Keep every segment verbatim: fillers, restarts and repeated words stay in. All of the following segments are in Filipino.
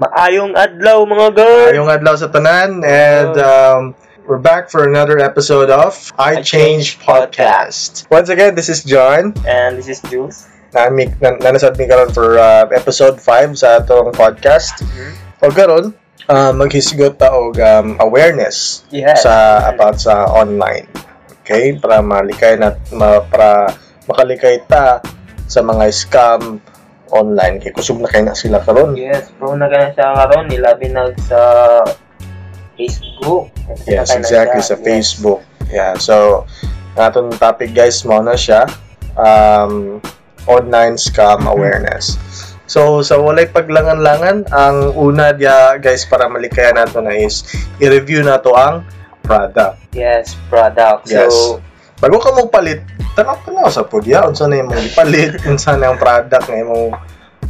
Maayong adlaw mga girl. Maayong adlaw sa tanan, and um, we're back for another episode of I, I Change Podcast. Podcast. Once again, this is John and this is Jules. Naamik nan nanasad mi karon for uh, episode five sa atong podcast. Mm-hmm. O karon, uh, maghisgot ta og um, awareness yes. sa about sa online. Okay, para malikay nat ma, para makalikay ta sa mga scam online kay kusog na kay na sila karon. Yes, pro na kay na siya karon, ilabi na sa Facebook. Yes, exactly sa Facebook. Yeah, so natong topic guys mo na siya, um online scam awareness. So sa walay paglangan-langan, ang una dia guys para malikayan nato na is i-review nato ang product. Yes, product. Yes. So bago ka magpalit, tanong ka na sa podya, unsa na yung magipalit, unsa na yung product na yung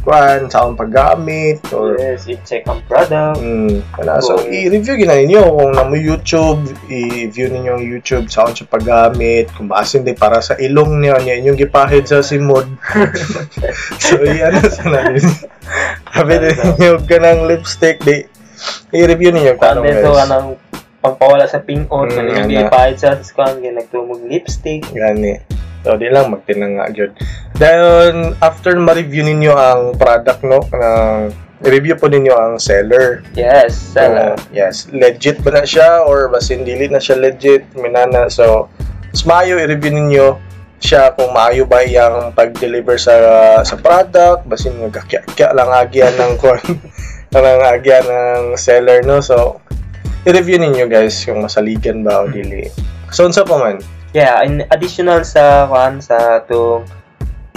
kuhan, saan paggamit, or... Yes, i-check ang product. Mm, kana. So, i-review gina ninyo kung na mo YouTube, i-view ninyo yung YouTube, saan siya paggamit, kung baasin di para sa ilong niyo, yan yung gipahid sa simod. So, yan na sa namin. Sabi ninyo ka ng lipstick, di, i-review ninyo kung anong guys. Pagpawala sa ping-on, mm, hindi pahit sa scan, nagtumog lipstick. Gani. So, di lang, magtinanga yun. Then, after ma-review ninyo ang product, no? Uh, review po ninyo ang seller. Yes, seller. Uh, yes. Legit ba na siya? Or bas hindi na siya legit? Minana. So, mas maayo, i-review ninyo siya kung maayo ba yung pag-deliver sa uh, sa product. Bas yung nagkakya-kya lang agyan ng, ng, agyan ng seller, no? So, i-review ninyo guys yung masaligan ba o dili. So, unsa pa man? Yeah, and additional sa one sa itong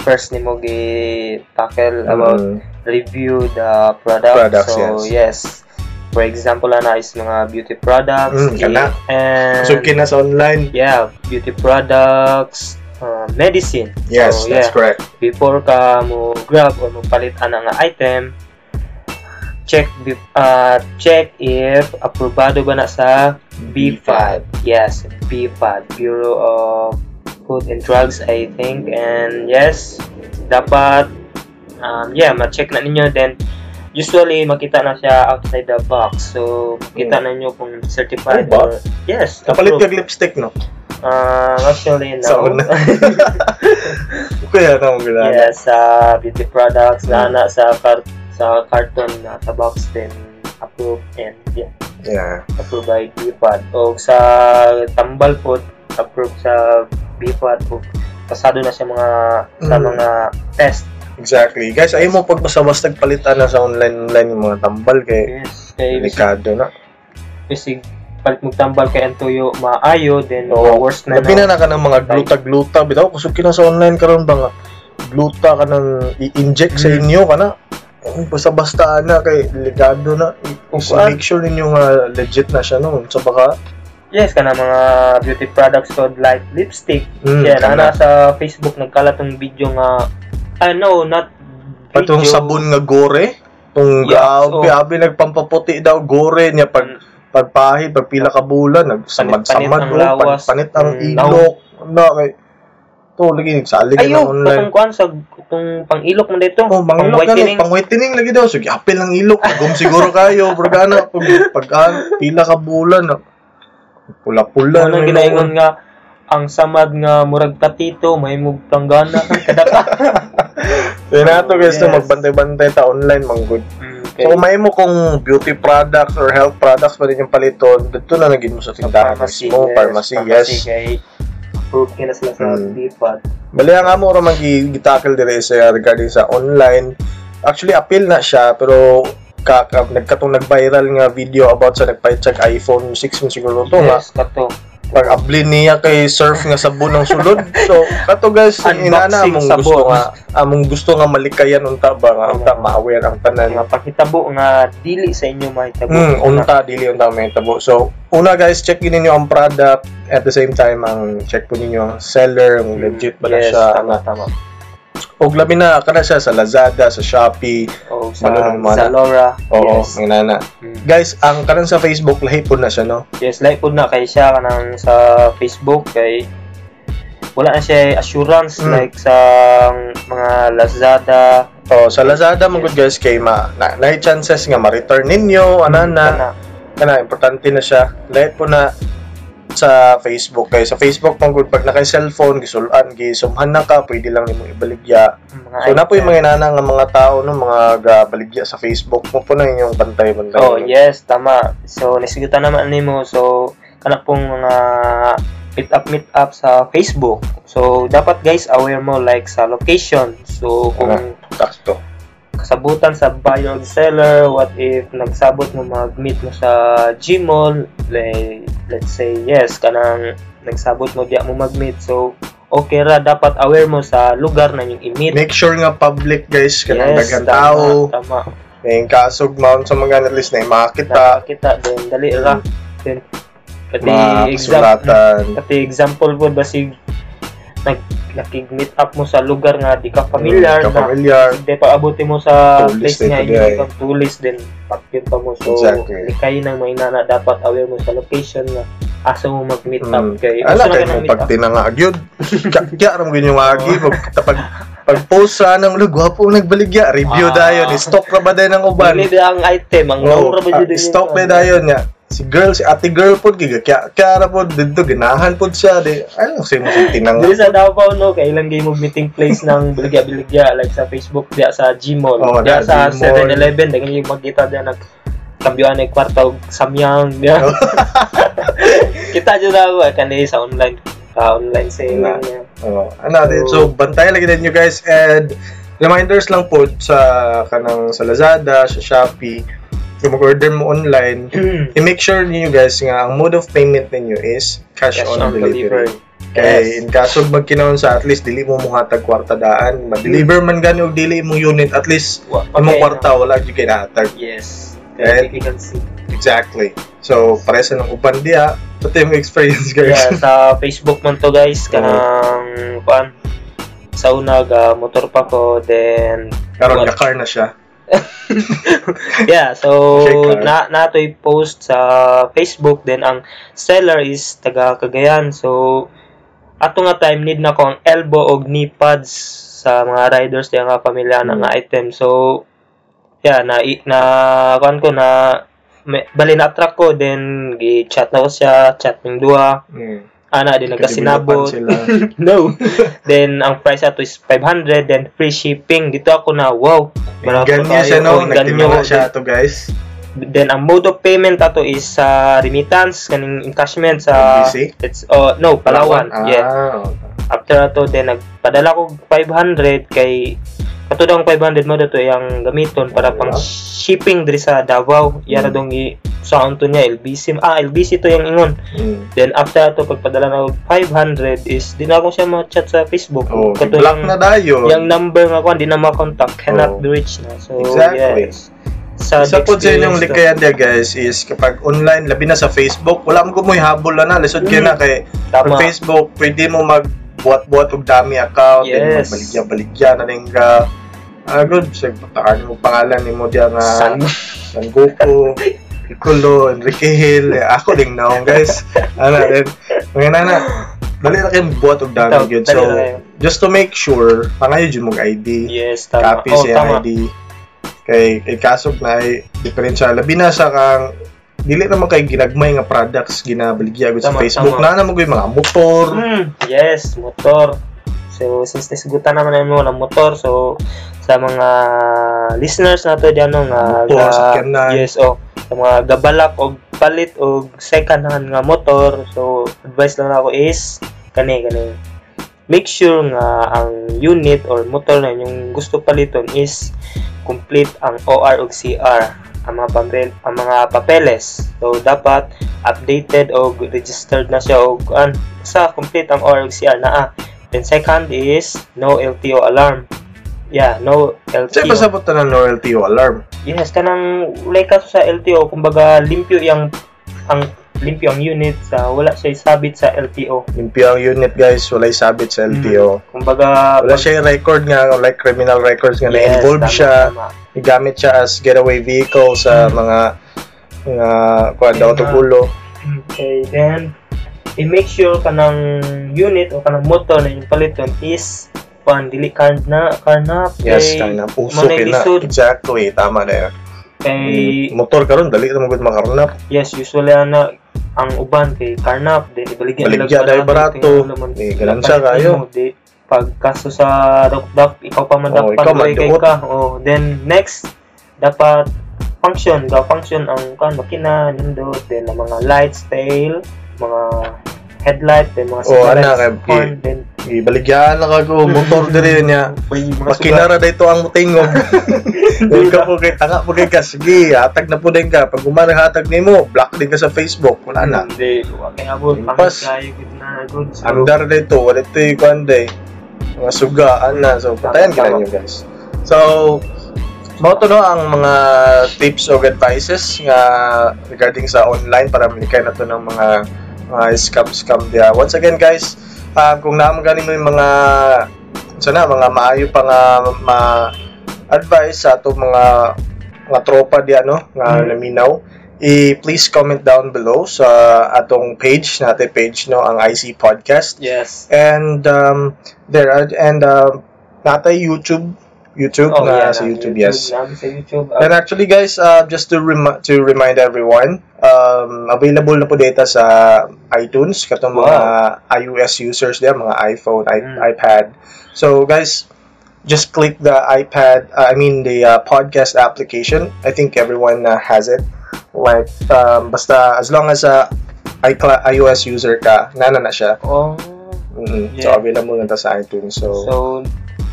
first ni mo gi-tackle about mm. review the product. Products, so, yes. yes. For example, na is mga beauty products. Mm, kana. And, so, kina sa online. Yeah, beauty products, uh, medicine. Yes, so, that's yeah, correct. Before ka mo grab o mo palit anang item, check uh, check if aprobado ba na sa B F A D. Yes, B F A D, Bureau of Food and Drugs, I think. And yes, dapat um, yeah, ma-check na ninyo. Then usually makita na siya outside the box. So makita hmm. na ninyo kung certified oh, or yes, kapalit kag lipstick no. Uh, actually, no. Kuya na mo gila. Yes, sa uh, beauty products na na sa cart sa carton na sa box din approved and yeah, yeah. approved by B F A D o sa tambal po approved sa B F A D po pasado na siya mga mm. sa mga test. Exactly guys, ay mo pagpasabas nagpalitan na sa online online yung mga tambal kay yes, kay delikado na kasi palit mo tambal kay antuyo maayo then oh, worst na labi na na ka ng mga gluta-gluta bitaw kusog kina sa online karon ba nga gluta ka nang i-inject mm. sa inyo kana basta-basta na kay legado na i-make sure ninyo nga uh, legit na siya noon so baka yes kana mga beauty products so like lipstick mm, yeah na sa Facebook nagkalat ng video nga I uh, know not patong sabon nga gore tong grabe yeah, abi so, nagpampaputi daw gore niya pag mm, pagpahid pagpila ka bulan nagsamad-samad panit ang ilok na kay to lagi nagsalig na online. Ayun, patungkuan sa itong pang-ilok mo dito. Oh, pang-whitening. Pang-whitening lagi daw. So, gapil ang ilok. Gum siguro kayo. Pagkana, pagkana, pila ka bulan. Pula-pula. Ano ginaingon nga, ang samad nga murag katito, may mugtanggana. Kadaka. So, yun na ito guys, yes. magbantay-bantay ta online, manggod. Okay. So, may mo kung beauty products or health products pa rin yung paliton, dito na naging mo sa tindahan mismo. Pharmacy, yes. Pharmacy, yes. Approved kina sila sa hmm. B F A D. Bali ang amo ra magi-tackle dire sa regarding sa online. Actually appeal na siya pero ka, ka nagkatong nag-viral nga video about sa nagpa-check iPhone six siguro to yes, nga. Kato. Pag ablin niya kay surf nga sabon ng sulod. So kato guys inana among gusto nga among gusto nga malikayan unta ba nga unta ma-aware ang tanan nga pakitabo nga dili sa inyo mahitabo. Mm, unta dili unta mahitabo. So una guys check din niyo ang product at the same time ang check po niyo ang seller kung legit ba yes, siya tama tama. Og labi na kana siya sa Lazada, sa Shopee, o sa Zalora. Oo, yes. Nginana. Hmm. Guys, ang karon sa Facebook lahi pud na siya, no? Yes, lahi pud na kay siya kanang sa Facebook kay wala na siya assurance mm. like sa mga Lazada. Oh, sa Lazada mga good guys kay ma na, na chances nga ma-return ninyo anana. Kana importante na siya. Lahat po na sa Facebook kay sa Facebook pang good pag na kay cellphone gisulan gi sumhan na ka pwede lang nimo ibaligya. So na po yung mga nana nga mga tao no mga baligya sa Facebook mo po na inyong bantay bantay. Oh, yes, tama. So nisigutan naman nimo so kana pong mga meet up meet up sa Facebook. So dapat guys aware mo like sa location. So kung takto kasabutan sa buyer seller, what if nagsabot mo mag-meet mo sa Gmall, like, let's say yes, kanang nagsabot mo diya mo mag-meet, so okay ra, dapat aware mo sa lugar na yung i-meet. Make sure nga public guys, kanang yes, dagang tao, tama. Yung kasog mount sa mga analyst na makita. Makita, then dali ra. Then, pati, exam- pati example po, basig, nag nakig-meet up mo sa lugar nga di ka familiar, di ka familiar. Na, hindi pa abuti mo sa tourist place nga hindi ka tourist din pakpin pa mo so exactly. Likay ng may nana dapat aware mo sa location nga asa mo mag-meet hmm. up kay ala kay mo pagtinanga gyud kya ram gyud yung agi pag pag pag-post sa nang lugwa po nagbaligya review ah. Dayon stock ra ba dayon ang uban dili ang item ang naura ba gyud stock ba dayon nga si girl, si ate girl po, kaya kaya po, dito, ginahan po siya, di, ay, kasi mo siya tinangang. Dito sa Davao, no, kailang game of meeting place ng biligya-biligya, like sa Facebook, diya sa Gmall, oh, diya sa Gmall. seven eleven, dahil yung magkita diya, nagkambiyoan ay kwarta, samyang, diya. Oh. Kita diya na ako, kanil sa online, uh, online selling, nah. Diya. Oh. Ano, so, so bantay lagi din nyo guys, and reminders lang po sa kanang sa Lazada, sa Shopee, kung mag-order mo online, i-make sure niyo guys nga ang mode of payment ninyo is cash, cash on, on delivery. Kaya yes. In kaso magkinaon sa at least dili mo muhatag kwarta daan, ma-deliver man gani og dili mo unit at least okay, among kwarta wala gyud kay nahatag. Yes. Kaya you can see. Exactly. So, paresa ng uban dia, pati mo experience guys. Yeah, sa Facebook man to guys kanang kuan. Sa una ga motor pa ko then karon na car na siya. Yeah, so na natoy post sa Facebook then ang seller is taga Cagayan. So ato nga time need na ko ang elbow og knee pads sa mga riders diha nga pamilya na nga item. So yeah, na na kuan ko na may, bali na attract ko then gi-chat na ko siya, chat ning duha. Mm. Ana din nagkasinabot. No. Then ang price ato is five hundred then free shipping. Dito ako na wow. Ganyan siya no, nagtimula siya ato guys. Then ang mode of payment ato is sa uh, remittance kaning encashment sa L B C? It's oh uh, no Palawan. Palawan. Yeah. Ah, okay. After ato then nagpadala ko five hundred kay katudong five hundred mo dato yang gamiton para pang shipping diri sa Davao. Yara dong i sa unto niya L B C ah L B C to yung ingon mm. Then after ato pagpadala na five hundred is di na ko siya ma-chat sa Facebook oh, kato block yung, na dayon yung number nga ko di na ma-contact cannot oh. Reach na so exactly. Yes sa isa po sa inyong likayan dia guys is kapag online labi na sa Facebook wala mo gumoy habol na lisod mm. Kaya na kay sa Facebook pwede mo magbuhat-buhat og dami account yes. Magbaligya-baligya na ning ka ah good sa pagtagaan mo pangalan nimo dia nga San Goku Piccolo, Enrique Hill, ako ding naong guys. Ano din, mga nana, dali na kayong buhat og dami yun. So, just to make sure, pangayon dyan mong I D, yes, copy oh, sa tama. I D, kay, kay kasog na ay diferensya. Labi na sa kang, dili naman kay ginagmay nga products, ginabaligya agad sa Facebook. Tama. Na naman ko yung mga motor. Mm, yes, motor. So, since nasigutan naman namin walang motor, so, sa mga listeners na to dyan, no, nga, motor, sakyan na. Yes, oh. Sa mga gabalak o palit o second hand nga motor so advice lang ako is kani kani make sure nga ang unit or motor na yung gusto paliton is complete ang O R C R ang mga papel ang mga papeles so dapat updated o registered na siya o an sa complete ang O R C R na ah then second is no L T O alarm. Yeah, no L T O. Saan pasabot na ng no L T O alarm? Yes, kanang ulay kaso sa L T O, kumbaga limpyo yung, ang limpyo ang unit, sa, wala siya sabit sa L T O. Limpyo ang unit guys, wala sabit sa L T O. Mm. Kumbaga... Wala pag- siya record nga, like criminal records nga, yes, na-involved tama, siya, tama. Nagamit siya as getaway vehicle sa mm. mga, mga, kuwan daw, tubulo. Okay, then, i-make sure kanang unit o kanang motor na yung paliton is pan dili karn na karna yes karna uso pila exactly tama na yun kay motor karon dali ta magud makarnap yes usually ana ang uban kay karnap din ibaligyan lang dai barato eh ganun sa kayo pag kaso sa dokdak ikaw pa man dapat pag-uwi kay ka oh then next dapat function daw function ang kan makina nindot din ang mga lights tail mga headlight din mga sigarilyo din ibaligyan na kago motor diri niya makina ra dito ang mutingog dili ka po kay tanga po kay kasgi hatag na po din ka pag umana hatag nimo block din ka sa Facebook wala na di wag kay abot pass andar dito wala tay kanday mga sugaan na so patayan kita niyo guys so mauto no ang mga tips o advices nga regarding sa online para malikay na to ng mga mga scam-scam dia. Once again guys, uh, kung naamganin mo yung mga sana mga maayo pa nga ma-advice sa ato mga mga tropa dia no nga hmm. naminaw, i-please comment down below sa atong page natin page no ang I C Podcast. Yes. And um, there are and uh, natay YouTube YouTube oh, na yeah, sa YouTube, YouTube yes. Lang, sa YouTube, uh, and actually guys, uh, just to rem- to remind everyone, um, available na po data sa iTunes katong wow. mga iOS users there, mga iPhone, mm. I- iPad. So guys, just click the iPad, uh, I mean the uh, podcast application. I think everyone uh, has it. Like um, basta as long as a uh, iCl- iOS user ka, nana na siya. Oh. Mm-hmm. Yeah. So available na ta sa iTunes. So, so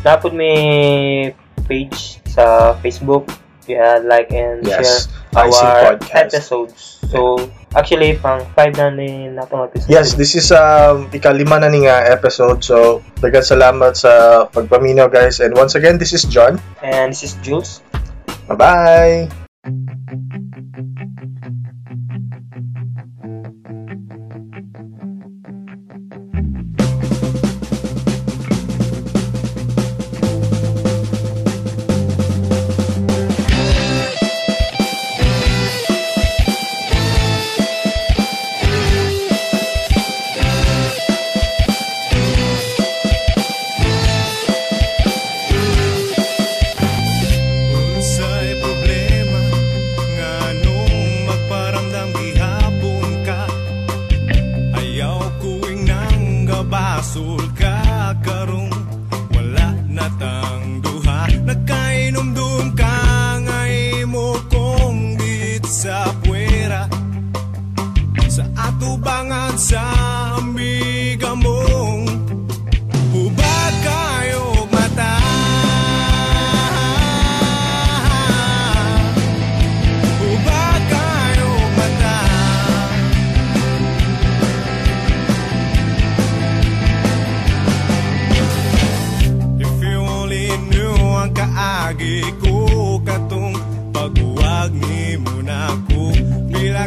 napod may page sa Facebook, yeah, like and yes. share our episodes. So, actually, pang five na ni natong episode. Yes, this is um, ikalima na ni nga episode. So, daghang salamat sa pagpaminaw, guys. And once again, this is John. And this is Jules. Bye-bye!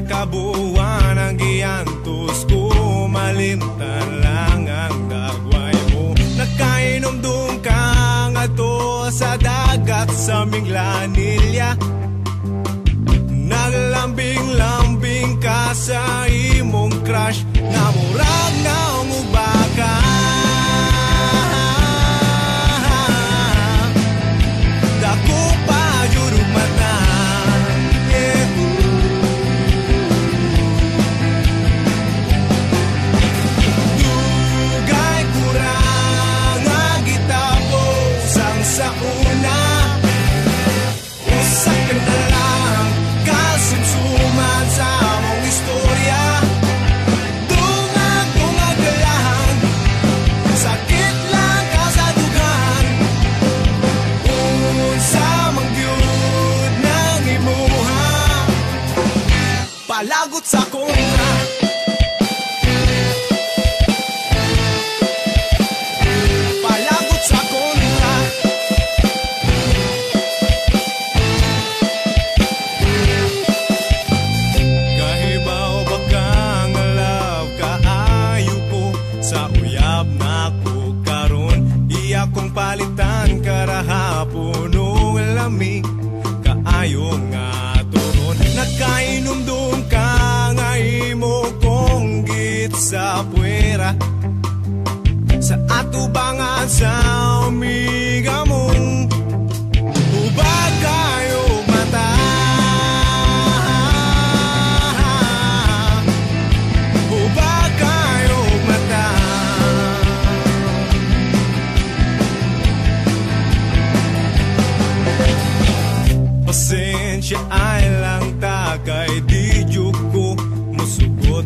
Kabuuan ang giyantos ko, malimtan lang ang dagway mo. Nakainom doon kang ato sa dagat sa minglanilya. Naglambing-lambing ka sa imong crush, namurag na umubaga. Dako pa yurug mata. Sa una, usa ka na lang, kasimsuman sa among istorya. Dungag-dungag lang, sakit lang ka sa dugan. Unsa mang gyud nang imuha, palagot sa kong ha. Sa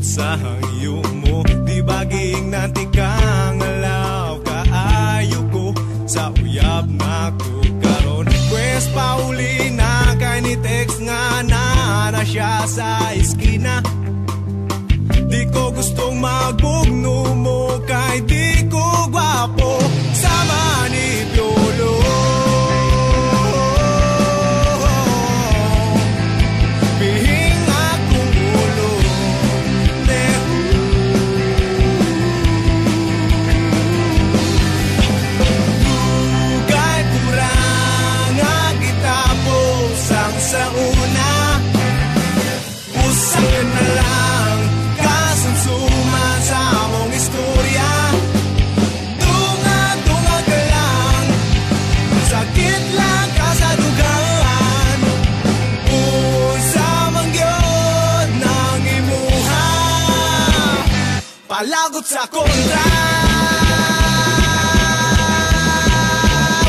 Sa hangyo mo, di baging natikang alaw. Kaayo ko sa uyab na ko karon. Pwes pauli na kay ni text nga na na siya sa iskina. Di ko gustong magbugno mo kay di ko gwapo sama ni Piolo. Palagot sa kontra.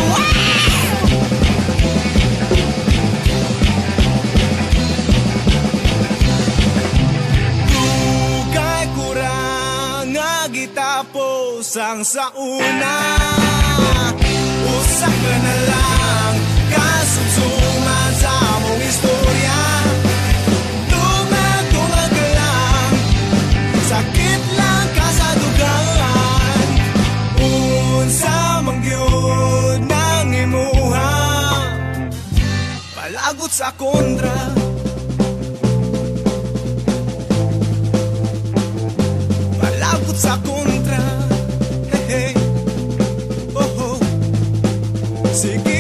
Wow! Dugay kurang nga gitapos ang sauna. Usak ka na lang kasumsuman sa among istorya. Dumatungag ka lang sakit lang sa mangyod ng imuha, palagot sa kontra. Palagot sa kontra. Hey, hey. Oh, oh. Sige.